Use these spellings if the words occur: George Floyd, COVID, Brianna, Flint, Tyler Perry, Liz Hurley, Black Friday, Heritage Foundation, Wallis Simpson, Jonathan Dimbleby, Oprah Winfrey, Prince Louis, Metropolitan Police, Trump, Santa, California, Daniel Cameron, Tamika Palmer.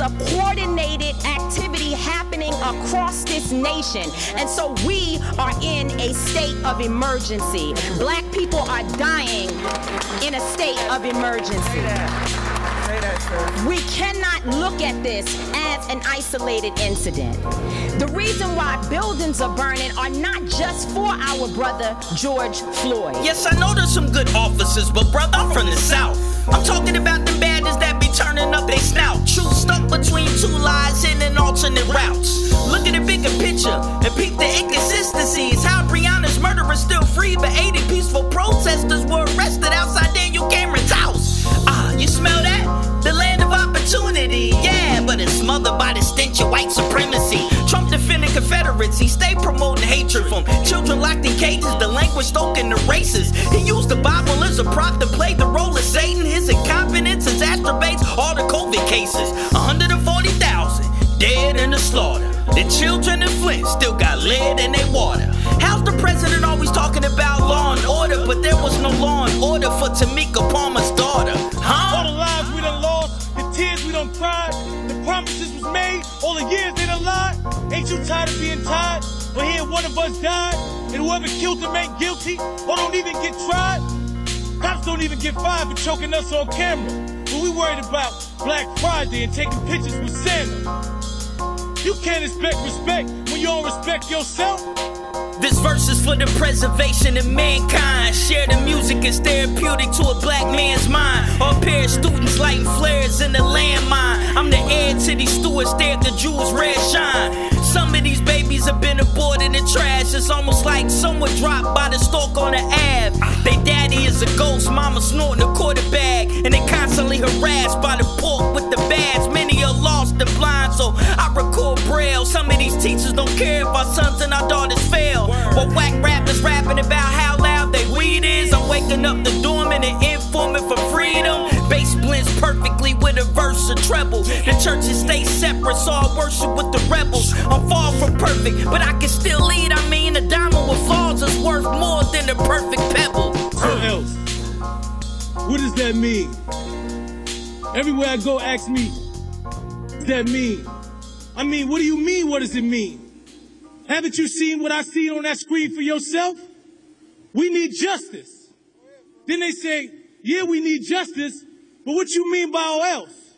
is a coordinated activity happening across this nation. And so we are in a state of emergency. Black people are dying in a state of emergency. Say that. Say that, sir. We cannot look at this as an isolated incident. The reason why buildings are burning are not just for our brother George Floyd. Yes, I know there's some good officers, but brother, I'm from the South. I'm talking about the baddies that be turning up they snout. Truth stuck between two lies in an alternate routes. Look at the bigger picture and peep the inconsistencies. How Brianna's murderers still free, but 80 peaceful protesters were arrested outside Daniel Cameron's house. Ah, you smell that? The land of opportunity, yeah, but it's smothered by the stench of white supremacy. Trump defending Confederates, he stay promoting hatred from children locked in cages, the language stoking the races. He used the Bible as a prop to play the role of Satan. His incompetence exacerbates all the COVID cases. 140,000 dead in the slaughter. The children in Flint still got lead in their water. How's the president always talking about law and order, but there was no law and order for Tamika Palmer's daughter? Huh? All the lives we done lost, the tears we done cried, the promises was made, all the years they done lied. Ain't you tired of being tired? But here one of us died, and whoever killed them ain't guilty or don't even get tried. Cops don't even get fired for choking us on camera. But we worried about Black Friday and taking pictures with Santa. You can't expect respect when you don't respect yourself. This verse is for the preservation of mankind. Share the music, it's therapeutic to a black man's mind. All pair of students lighting flares in the landmine. I'm the heir to these stewards, stare at the Jews' red shine. Some of these babies have been aborted in trash. It's almost like someone dropped by the stalk on the Ave. They daddy is a ghost, mama snorting a quarter bag, and they constantly harassed by the pork with the bags. Many are lost and blind, so I record braille. Some of these teachers don't care if our sons and our daughters fail. Well, whack rappers rapping about how loud they weed is. I'm waking up the dorm and an informant for freedom. Bass blends perfectly with a verse or treble. The churches stay separate, so I worship with the rebels. I'm far from perfect, but I can still lead. I mean, a diamond with flaws is worth more than a perfect pebble. What else? What does that mean? Everywhere I go, ask me, what does that mean? I mean, what do you mean, what does it mean? Haven't you seen what I see on that screen for yourself? We need justice. Then they say, yeah, we need justice, but what you mean by all else?